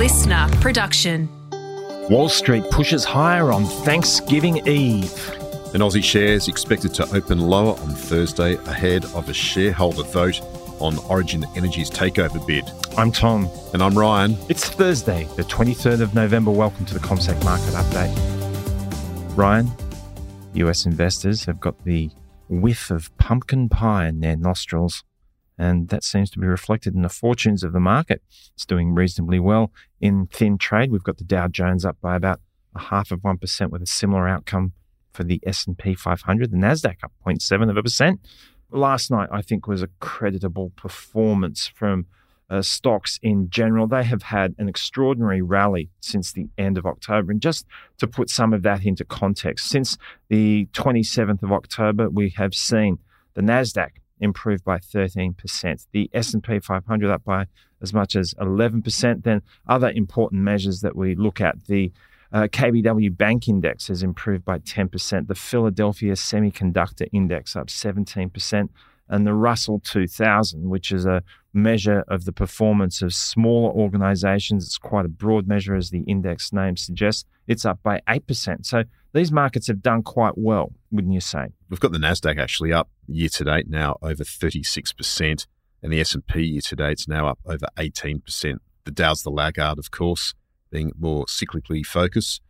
listener production. Wall Street pushes higher on Thanksgiving Eve. And Aussie shares expected to open lower on Thursday ahead of a shareholder vote on Origin Energy's takeover bid. I'm Tom. And I'm Ryan. It's Thursday, the 23rd of November. Welcome to the ComSec Market Update. Ryan, US investors have got the whiff of pumpkin pie in their nostrils, and that seems to be reflected in the fortunes of the market. It's doing reasonably well in thin trade. We've got the Dow Jones up by about 0.5% with a similar outcome for the S&P 500. The Nasdaq up 0.7%. Last night, I think, was a creditable performance from stocks in general. They have had an extraordinary rally since the end of October. And just to put some of that into context, since the 27th of October, we have seen the Nasdaq improved by 13%. The S&P 500 up by as much as 11%. Then other important measures that we look at, the KBW Bank Index has improved by 10%. The Philadelphia Semiconductor Index up 17%. And the Russell 2000, which is a measure of the performance of smaller organizations. It's quite a broad measure, as the index name suggests. It's up by 8%. So these markets have done quite well, wouldn't you say? We've got the Nasdaq actually up year to date now over 36%, and the S&P year to date's now up over 18%. The Dow's the laggard, of course, being more cyclically focused,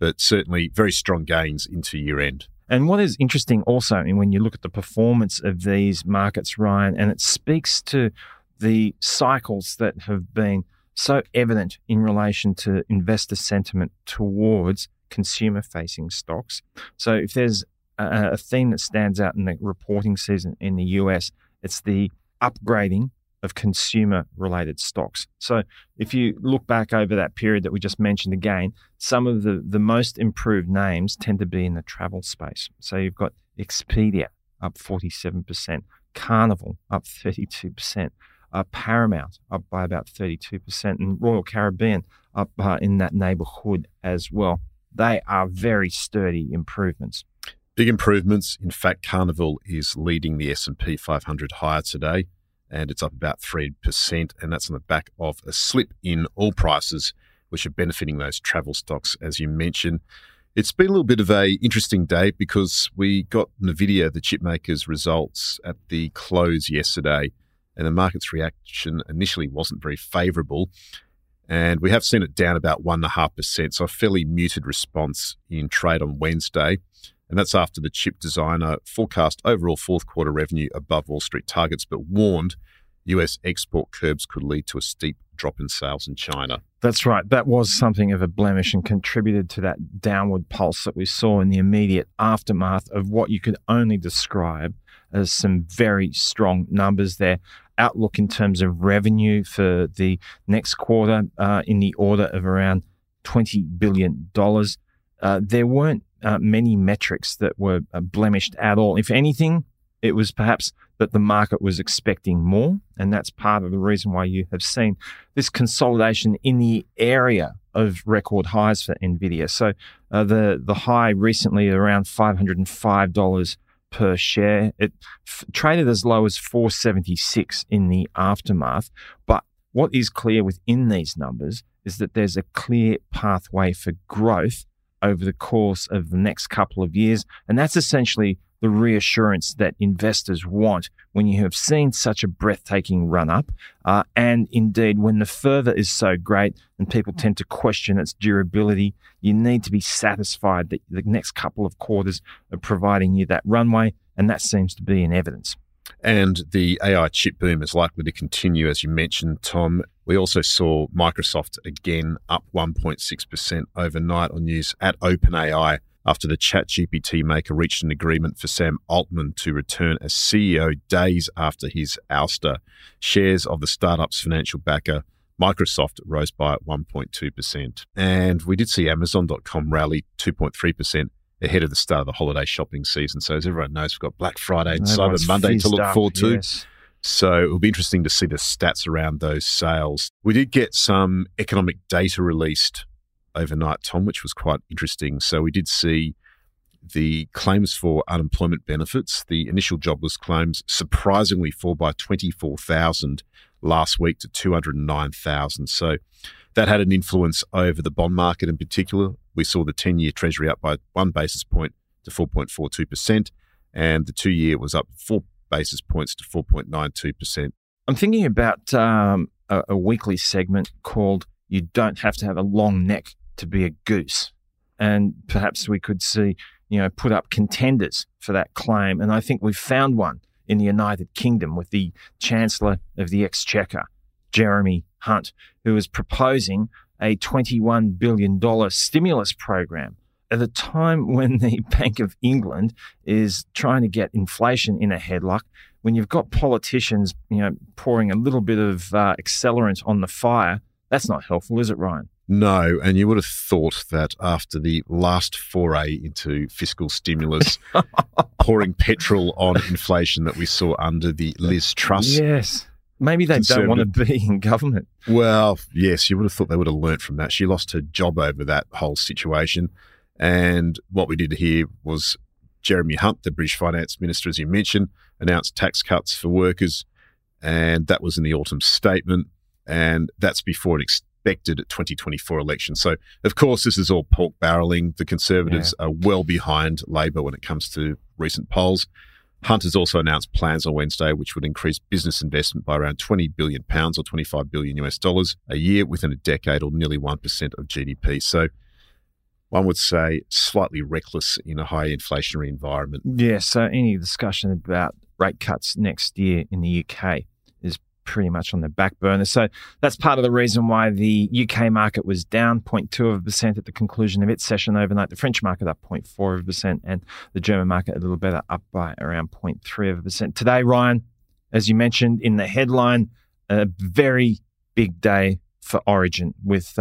but certainly very strong gains into year end. And what is interesting also, and when you look at the performance of these markets, Ryan, and it speaks to the cycles that have been so evident in relation to investor sentiment towards consumer-facing stocks. So if there's a theme that stands out in the reporting season in the US, it's the upgrading of consumer-related stocks. So if you look back over that period that we just mentioned again, some of the most improved names tend to be in the travel space. So you've got Expedia up 47%, Carnival up 32%, Paramount up by about 32%, and Royal Caribbean up in that neighborhood as well. They are very sturdy improvements. Big improvements. In fact, Carnival is leading the S&P 500 higher today, and it's up about 3%, and that's on the back of a slip in oil prices, which are benefiting those travel stocks, as you mentioned. It's been a little bit of an interesting day because we got NVIDIA, the chipmaker's results, at the close yesterday, and the market's reaction initially wasn't very favourable, and we have seen it down about 1.5%, so a fairly muted response in trade on Wednesday. And that's after the chip designer forecast overall fourth quarter revenue above Wall Street targets, but warned US export curbs could lead to a steep drop in sales in China. That's right. That was something of a blemish and contributed to that downward pulse that we saw in the immediate aftermath of what you could only describe as some very strong numbers there. Outlook in terms of revenue for the next quarter in the order of around $20 billion. There weren't many metrics that were blemished at all. If anything, it was perhaps that the market was expecting more, and that's part of the reason why you have seen this consolidation in the area of record highs for NVIDIA. So the high recently around $505 per share. It traded as low as $476 in the aftermath, but what is clear within these numbers is that there's a clear pathway for growth over the course of the next couple of years. And that's essentially the reassurance that investors want when you have seen such a breathtaking run-up. And indeed, when the fervor is so great and people tend to question its durability, you need to be satisfied that the next couple of quarters are providing you that runway. And that seems to be in evidence. And the AI chip boom is likely to continue, as you mentioned, Tom. We also saw Microsoft again up 1.6% overnight on news at OpenAI after the ChatGPT maker reached an agreement for Sam Altman to return as CEO days after his ouster. Shares of the startup's financial backer, Microsoft, rose by 1.2%. And we did see Amazon.com rally 2.3%. ahead of the start of the holiday shopping season. So as everyone knows, we've got Black Friday and Cyber Monday to look forward to. Yes. So it'll be interesting to see the stats around those sales. We did get some economic data released overnight, Tom, which was quite interesting. So we did see the claims for unemployment benefits, the initial jobless claims, surprisingly fall by 24,000 last week to 209,000. So That had an influence over the bond market in particular. We saw the 10-year Treasury up by 1 basis point to 4.42%, and the 2-year was up 4 basis points to 4.92%. I'm thinking about a weekly segment called You Don't Have to Have a Long Neck to Be a Goose. And perhaps we could see, you know, put up contenders for that claim. And I think we've found one in the United Kingdom with the Chancellor of the Exchequer, Jeremy Hunt, who is proposing a $21 billion stimulus program at a time when the Bank of England is trying to get inflation in a headlock, when you've got politicians, you know, pouring a little bit of accelerant on the fire. That's not helpful, is it, Ryan? No, and you would have thought that after the last foray into fiscal stimulus, pouring petrol on inflation that we saw under the Liz Truss. Yes, maybe they don't want to be in government. Well, yes, you would have thought they would have learnt from that. She lost her job over that whole situation. And what we did here was Jeremy Hunt, the British Finance Minister, as you mentioned, announced tax cuts for workers, and that was in the autumn statement, and that's before an expected 2024 election. So, of course, this is all pork barreling. The Conservatives are well behind Labor when it comes to recent polls. Hunt has also announced plans on Wednesday which would increase business investment by around £20 billion or $25 billion a year within a decade, or nearly 1% of GDP. So one would say slightly reckless in a high inflationary environment. Yeah, so any discussion about rate cuts next year in the UK is pretty much on the back burner. So that's part of the reason why the UK market was down 0.2% at the conclusion of its session overnight. The French market up 0.4%, and the German market a little better, up by around 0.3%. Today, Ryan, as you mentioned in the headline, a very big day for Origin with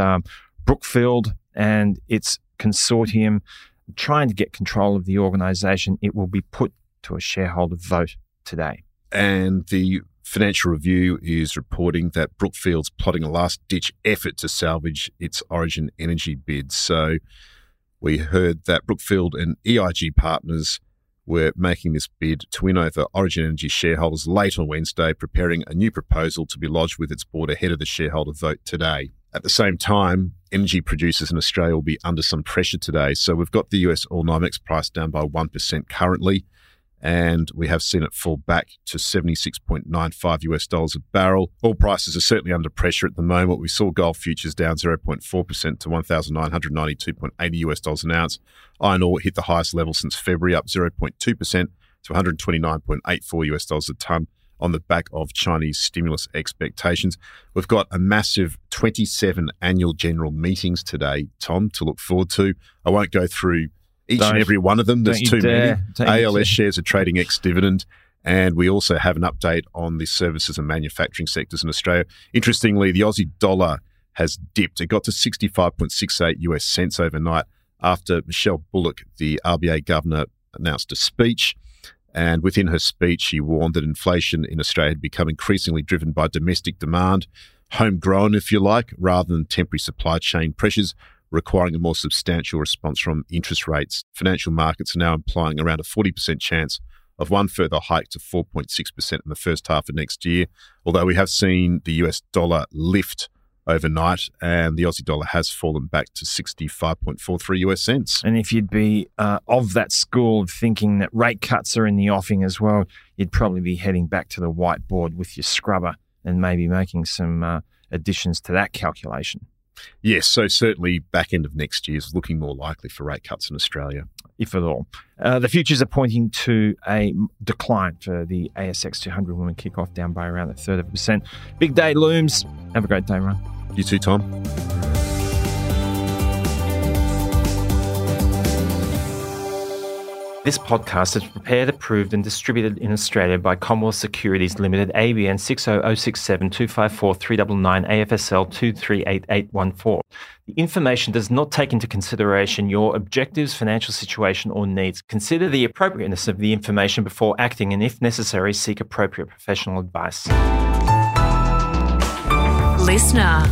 Brookfield and its consortium trying to get control of the organisation. It will be put to a shareholder vote today. And the Financial Review is reporting that Brookfield's plotting a last-ditch effort to salvage its Origin Energy bid. So we heard that Brookfield and EIG partners were making this bid to win over Origin Energy shareholders late on Wednesday, preparing a new proposal to be lodged with its board ahead of the shareholder vote today. At the same time, energy producers in Australia will be under some pressure today. So we've got the US oil NYMEX price down by 1% currently, and we have seen it fall back to $76.95 a barrel. Oil prices are certainly under pressure at the moment. We saw gold futures down 0.4% to $1,992.80 an ounce. Iron ore hit the highest level since February, up 0.2% to $129.84 a tonne, on the back of Chinese stimulus expectations. We've got a massive 27 annual general meetings today, Tom, to look forward to. I won't go through each and every one of them. There's too many. ALS shares are trading ex-dividend, and we also have an update on the services and manufacturing sectors in Australia. Interestingly, the Aussie dollar has dipped. It got to 65.68 US cents overnight after Michelle Bullock, the RBA governor, announced a speech. And within her speech, she warned that inflation in Australia had become increasingly driven by domestic demand, homegrown, if you like, rather than temporary supply chain pressures, requiring a more substantial response from interest rates. Financial markets are now implying around a 40% chance of one further hike to 4.6% in the first half of next year, although we have seen the US dollar lift overnight, and the Aussie dollar has fallen back to 65.43 US cents. And if you'd be of that school of thinking that rate cuts are in the offing as well, you'd probably be heading back to the whiteboard with your scrubber and maybe making some additions to that calculation. Yes, so certainly back end of next year is looking more likely for rate cuts in Australia. If at all. The futures are pointing to a decline for the ASX 200 women kickoff, down by around 0.33%. Big day looms. Have a great day, Ron. You too, Tom. This podcast is prepared, approved and distributed in Australia by Commonwealth Securities Limited, ABN 60067254399 AFSL 238814. The information does not take into consideration your objectives, financial situation or needs. Consider the appropriateness of the information before acting, and if necessary, seek appropriate professional advice. Listener.